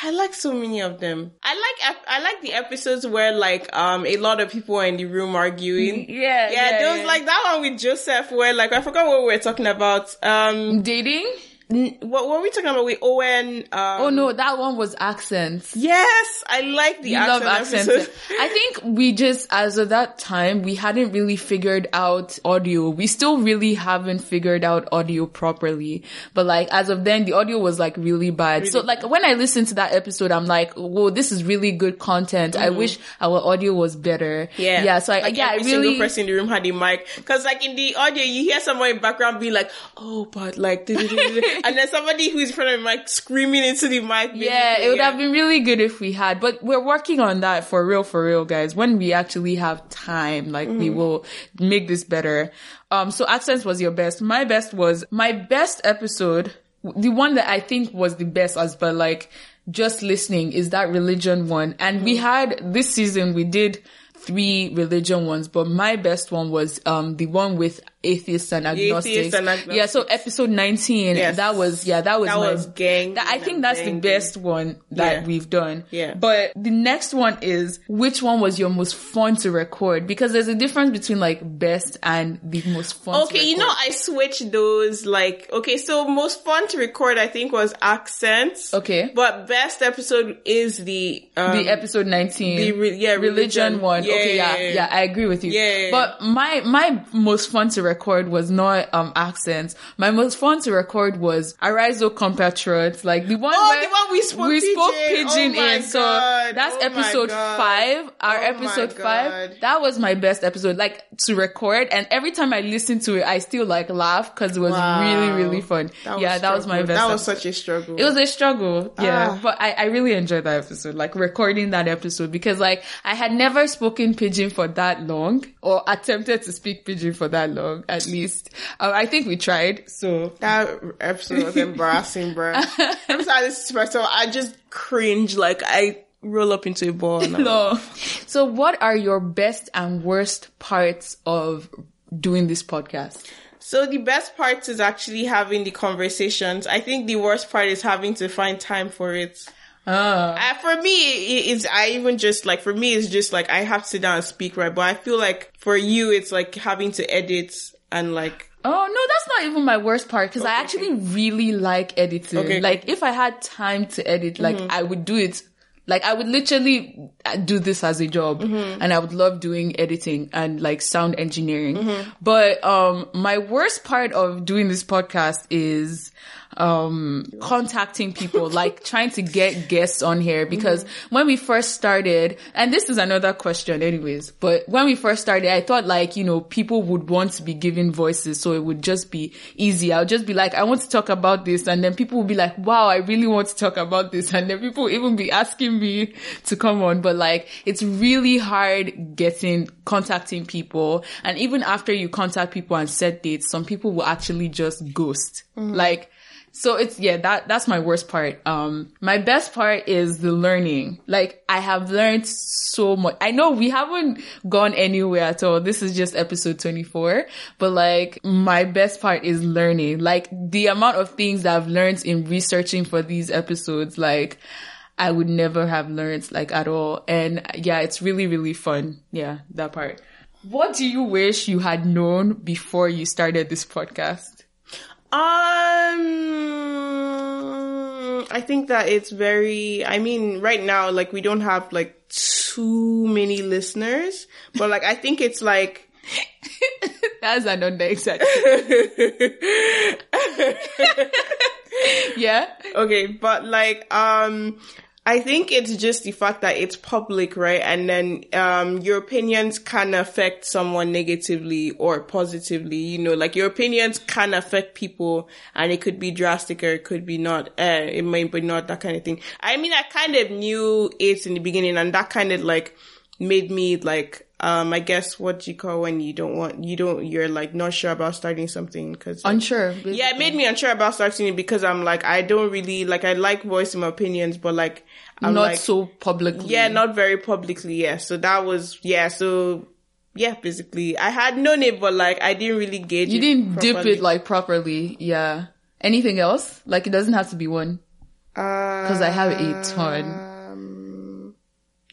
I like so many of them. I like, I, I like the episodes where like, um, a lot of people are in the room arguing. Yeah. Yeah, yeah there was yeah. like that one with Joseph where like, I forgot what we were talking about. Um, dating? What were we talking about with Owen? Um, oh no, that one was accents. Yes, I like the accent love accents. Episode. I think we just, as of that time, we hadn't really figured out audio. We still really haven't figured out audio properly. But like, as of then, the audio was like really bad. Really? So like, when I listened to that episode, I'm like, whoa, this is really good content. Mm-hmm. I wish our audio was better. Yeah. Yeah, so I, like, yeah, every I really... single person in the room had a mic. Cause like in the audio, you hear someone in the background be like, oh, but like, and then somebody who's in front of the mic screaming into the mic. Yeah, it would yeah. have been really good if we had, but we're working on that for real, for real, guys. When we actually have time, like mm. we will make this better. Um, so accents was your best. My best was my best episode. The one that I think was the best as but like just listening is that religion one. And mm. we had this season, we did three religion ones, but my best one was um the one with atheists and agnostics. Atheist and agnostics. Yeah, so episode nineteen, yes. that was yeah, that was that my, was gang. That, I think that's gang. the best one that yeah. we've done. Yeah. But the next one is which one was your most fun to record? Because there's a difference between like best and the most fun. Okay, to you know I switched those. Like okay, so most fun to record I think was accents. Okay, but best episode is the um, the episode nineteen. The re- yeah religion, religion one. Yeah. Yeah, okay, yeah, yeah, yeah, yeah, I agree with you. Yeah, yeah, but my my most fun to record was not um accents. My most fun to record was Arizo compatriots, like the one, oh, where the one we spoke we pigeon, spoke pigeon oh in. God. So that's oh episode five. Our oh episode five. That was my best episode, like to record. And every time I listen to it, I still like laugh because it was wow. really really fun. That yeah, that was my best. That was episode. Such a struggle. It was a struggle. Yeah, ah. but I I really enjoyed that episode, like recording that episode because like I had never spoken Pidgin for that long, or attempted to speak Pidgin for that long, at least. Um, I think we tried. So that episode was embarrassing, bro. I'm sorry, this is myself. I just cringe like I roll up into a ball. No. So, what are your best and worst parts of doing this podcast? So the best part is actually having the conversations. I think the worst part is having to find time for it. Oh. Uh, for me, it, it's, I even just like, for me, it's just like, I have to sit down and speak, right? But I feel like for you, it's like having to edit and like, oh, no, that's not even my worst part because okay. I actually really like editing. Okay. Like if I had time to edit, like mm-hmm. I would do it. Like I would literally do this as a job mm-hmm. and I would love doing editing and like sound engineering. Mm-hmm. But, um, my worst part of doing this podcast is, um, contacting people, like trying to get guests on here because mm-hmm. when we first started, and this is another question anyways, but when we first started, I thought like, you know, people would want to be given voices. So it would just be easy. I'll just be like, I want to talk about this. And then people will be like, wow, I really want to talk about this. And then people will even be asking me to come on. But like, it's really hard getting, contacting people. And even after you contact people and set dates, some people will actually just ghost. Mm-hmm. Like, So it's, yeah, that, that's my worst part. Um, my best part is the learning. Like, I have learned so much. I know we haven't gone anywhere at all. This is just episode twenty-four, but like, my best part is learning. Like, the amount of things that I've learned in researching for these episodes, like, I would never have learned, like, at all. And yeah, it's really, really fun. Yeah, that part. What do you wish you had known before you started this podcast? Um, I think that it's very, I mean, right now, like, we don't have, like, too many listeners, but, like, I think it's, like... That's an underexaggeration. Yeah? Okay, but, like, um... I think it's just the fact that it's public, right? And then, um, your opinions can affect someone negatively or positively, you know, like your opinions can affect people and it could be drastic or it could be not, uh, it might be not, that kind of thing. I mean, I kind of knew it in the beginning and that kind of like made me like, um, I guess what do you call when you don't want, you don't, you're like not sure about starting something because. Like, unsure. Basically. Yeah, it made me unsure about starting it because I'm like, I don't really, like I like voicing my opinions, but like, I'm not like, so publicly. Yeah, not very publicly. Yeah. So that was, yeah. So yeah, basically I had known it, but like I didn't really gauge it. You didn't it dip it like properly. Yeah. Anything else? Like it doesn't have to be one. Uh, Cause I have a ton.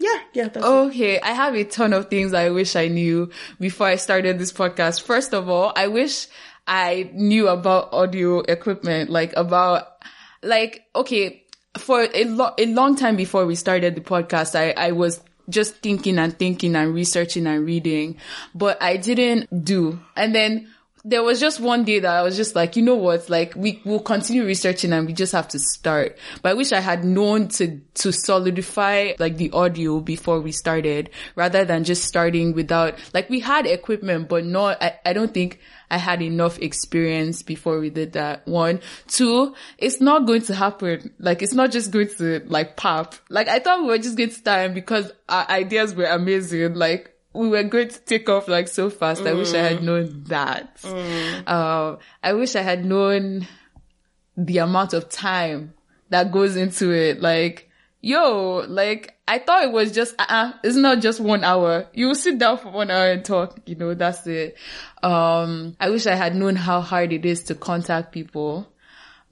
Yeah, yeah. That's okay, it. I have a ton of things I wish I knew before I started this podcast. First of all, I wish I knew about audio equipment, like about, like, okay, for a, lo- a long time before we started the podcast, I, I was just thinking and thinking and researching and reading, but I didn't do. And then there was just one day that I was just like, you know what, like we will continue researching and we just have to start. But I wish I had known to to solidify like the audio before we started, rather than just starting without, like, we had equipment, but not, I, I don't think I had enough experience before we did that. One. Two, it's not going to happen. Like, it's not just going to like pop. Like, I thought we were just going to start, and because our ideas were amazing, like, we were going to take off like so fast. Mm. I wish I had known that. Mm. Um, I wish I had known the amount of time that goes into it. Like, yo, like, I thought it was just, uh-uh, it's not just one hour. You will sit down for one hour and talk, you know, that's it. Um, I wish I had known how hard it is to contact people.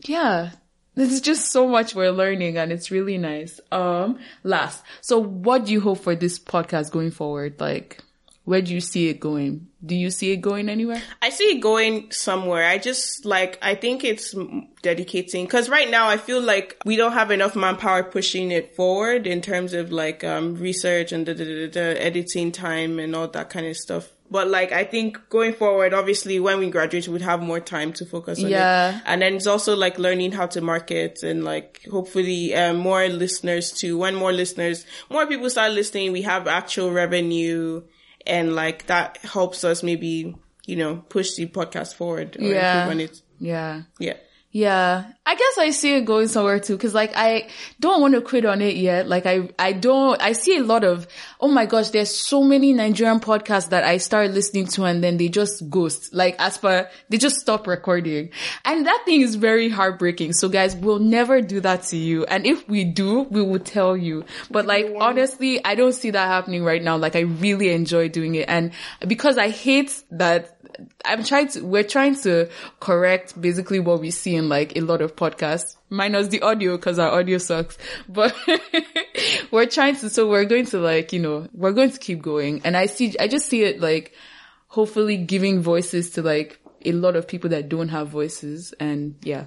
Yeah. There's just so much we're learning, and it's really nice. Um, last. So what do you hope for this podcast going forward? Like, where do you see it going? Do you see it going anywhere? I see it going somewhere. I just, like, I think it's dedicating. Because right now, I feel like we don't have enough manpower pushing it forward in terms of, like, um research and the, the, the, the editing time and all that kind of stuff. But, like, I think going forward, obviously, when we graduate, we'd have more time to focus on yeah. it. And then it's also, like, learning how to market and, like, hopefully uh, more listeners, too. When more listeners, more people start listening, we have actual revenue, and, like, that helps us maybe, you know, push the podcast forward. Or yeah. improve on it. Yeah. Yeah. Yeah. I guess I see it going somewhere too, because like I don't want to quit on it yet. Like I, I don't, I see a lot of, oh my gosh, there's so many Nigerian podcasts that I start listening to and then they just ghost. Like as per, they just stop recording. And that thing is very heartbreaking. So guys, we'll never do that to you. And if we do, we will tell you. But like honestly, I don't see that happening right now. Like I really enjoy doing it. And because I hate that, I'm trying to, we're trying to correct basically what we see in like a lot of podcasts, minus the audio, because our audio sucks, but we're trying to, so we're going to like, you know, we're going to keep going. And I see, I just see it like hopefully giving voices to like a lot of people that don't have voices. And yeah.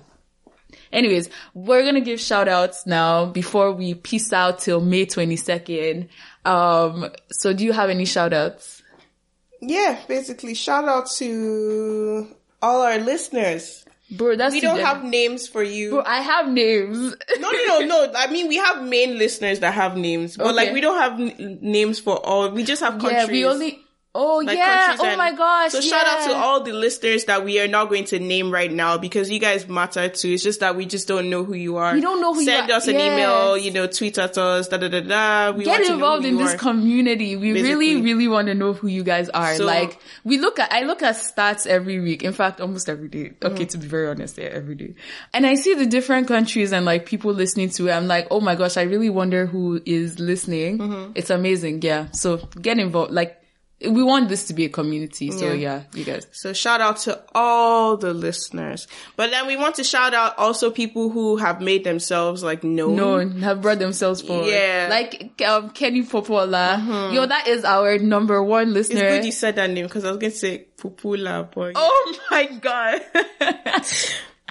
Anyways, we're going to give shout outs now before we peace out till May twenty-second. Um, so do you have any shout outs? Yeah, basically, shout out to all our listeners. Bro, that's we don't today. have names for you. Bro, I have names. no, no, no, no. I mean, we have main listeners that have names, but okay. like we don't have n- names for all. We just have countries. Yeah, we only. Oh like yeah! Oh and, my gosh! So yeah. shout out to all the listeners that we are not going to name right now because you guys matter too. It's just that we just don't know who you are. We don't know who. Send you us are. an yes. email, you know, tweet at us. Da da da da. We get involved in this are, community. We basically. really, really want to know who you guys are. So, like we look at, I look at stats every week. In fact, almost every day. Okay, mm. to be very honest, yeah, every day. And I see the different countries and like people listening to it. I'm like, oh my gosh, I really wonder who is listening. Mm-hmm. It's amazing. Yeah. So get involved. Like. We want this to be a community, so yeah. yeah, you guys. So shout out to all the listeners. But then we want to shout out also people who have made themselves, like, known. Known, have brought themselves forward. Yeah. Like um, Kenny Popola. Mm-hmm. Yo, that is our number one listener. It's good you said that name, because I was going to say Popola, but... Oh my God!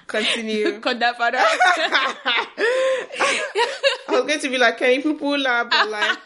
Continue. Kondafara. I was going to be like Kenny Popola, but like...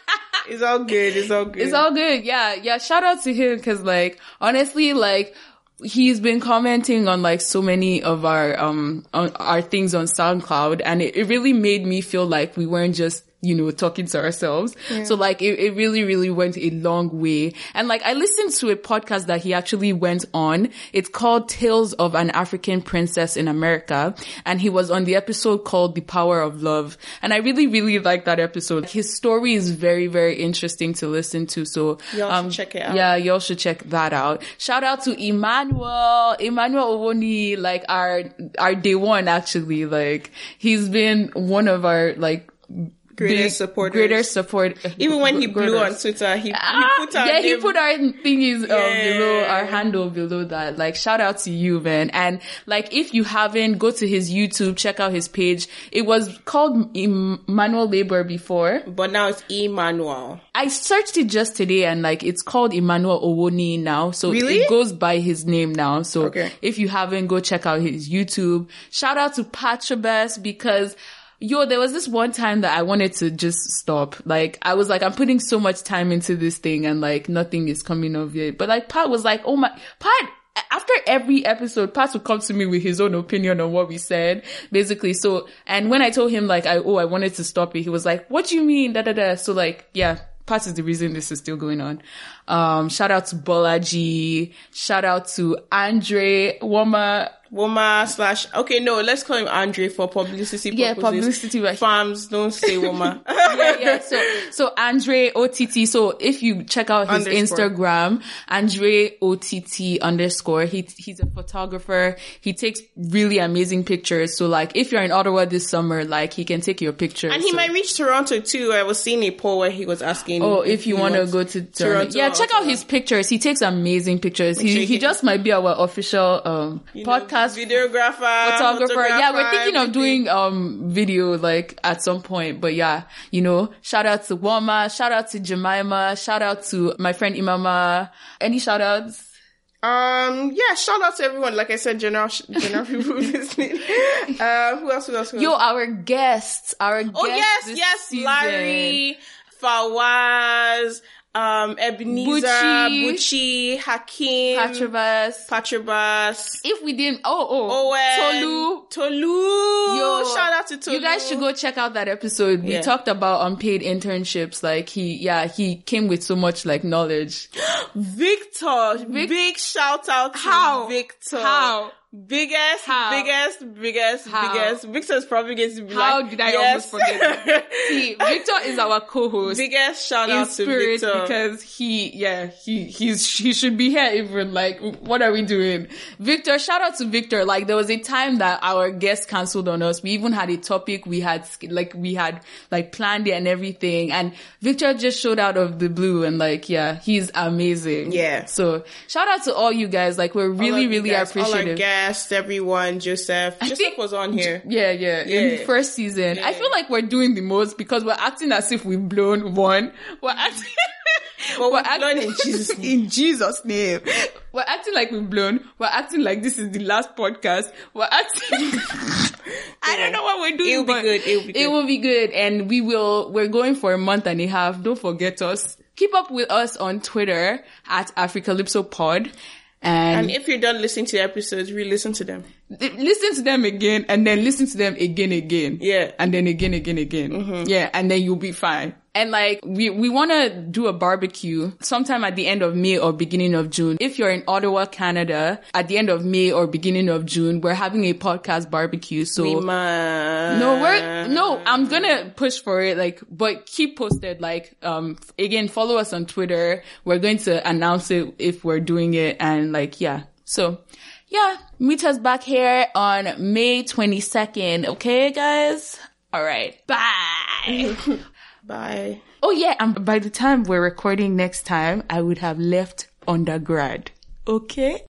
It's all good. It's all good. It's all good. Yeah. Yeah. Shout out to him. Cause like, honestly, like, he's been commenting on like so many of our, um, on our things on SoundCloud. And it, it really made me feel like we weren't just, you know, talking to ourselves. Yeah. So like, it, it really, really went a long way. And like, I listened to a podcast that he actually went on. It's called Tales of an African Princess in America. And he was on the episode called The Power of Love. And I really, really liked that episode. His story is very, very interesting to listen to. So, y'all um, should check it out. Yeah, y'all should check that out. Shout out to Emmanuel, Emmanuel Owoni, like our, our day one, actually. Like, he's been one of our, like, Greater support. Greater support. Even when he blew on Twitter, he, ah, he put our Yeah, name. he put our thingies um, yeah. below, our handle below that. Like, shout out to you, man. And, like, if you haven't, go to his YouTube, check out his page. It was called Emmanuel Labor before. But now it's Emmanuel. I searched it just today and, like, it's called Emmanuel Owoni now. So really? It goes by his name now. So okay. if you haven't, go check out his YouTube. Shout out to Patra Best because... Yo, there was this one time that I wanted to just stop. Like, I was like, I'm putting so much time into this thing and like nothing is coming of it. But like Pat was like, oh my, Pat after every episode, Pat would come to me with his own opinion on what we said, basically. So, and when I told him, like, I, oh, I wanted to stop it, he was like, what do you mean? Da, da, da. So, like, yeah, Pat is the reason this is still going on. Um, shout out to Bolaji. Shout out to Andre Woma. Woma slash, okay, no, let's call him Andre for publicity purposes. Yeah, publicity. Right. Farms, don't say Woma. yeah, yeah. So, so Andre O T T. So if you check out his underscore. Instagram, Andre O T T underscore, he, he's a photographer. He takes really amazing pictures. So like, if you're in Ottawa this summer, like he can take your pictures. And he so. might reach Toronto too. I was seeing a poll where he was asking. Oh, if, if you want to go to Toronto. Toronto yeah, check out his pictures. He takes amazing pictures. He, he, he just might be our official, um, you podcast. Know, videographer, photographer. photographer yeah we're thinking of doing um video like at some point, but yeah, you know, shout out to Woma, shout out to Jemima, shout out to my friend Imama. Any shout outs? Um yeah shout out to everyone, like I said, general general people listening. uh who else who else, who else? Yo, our guests our guests oh yes yes season. Larry, Fawaz, Um, Ebenezer, Bucci, Bucci, Hakim, Patra Best, Patra Best. If we didn't, oh, oh, Owen, Tolu, Tolu, yo, shout out to Tolu. You guys should go check out that episode. Yeah. We talked about unpaid internships. Like he, yeah, he came with so much like knowledge. Victor, Vic- big shout out to How? Victor. How? Biggest, How? biggest, biggest, How? biggest. Victor's probably going to be How like, did I yes. almost forget? See, Victor is our co-host. Biggest shout out to Victor. Because he, yeah, he, he's, he should be here even. Like, what are we doing? Victor, shout out to Victor. Like, there was a time that our guest canceled on us. We even had a topic we had, like, we had, like, planned it and everything. And Victor just showed out of the blue and, like, yeah, he's amazing. Yeah. So, shout out to all you guys. Like, we're really, really guys, appreciative. Everyone, Joseph. I Joseph think, was on here. Yeah, yeah. yeah. In the first season. Yeah. I feel like we're doing the most because we're acting as if we've blown one. We're acting... But we're we've blown in Jesus' name. In Jesus' name. We're acting like we've blown. We're acting like this is the last podcast. We're acting... I don't know what we're doing. It'll be good. It'll be good. It will be good. And we will... We're going for a month and a half. Don't forget us. Keep up with us on Twitter at AfricalypsoPod. And, and if you're done listening to the episodes, re-listen to them. Listen to them again, and then listen to them again, again. Yeah. And then again, again, again. Mm-hmm. Yeah, and then you'll be fine. And like, we, we want to do a barbecue sometime at the end of May or beginning of June. If you're in Ottawa, Canada, at the end of May or beginning of June, we're having a podcast barbecue. So we must. no, we're, no, I'm going to push for it. Like, but keep posted. Like, um, again, follow us on Twitter. We're going to announce it if we're doing it. And like, yeah. So yeah, meet us back here on May twenty-second. Okay, guys. All right. Bye. Bye. Oh, yeah. And by the time we're recording next time, I would have left undergrad. Okay?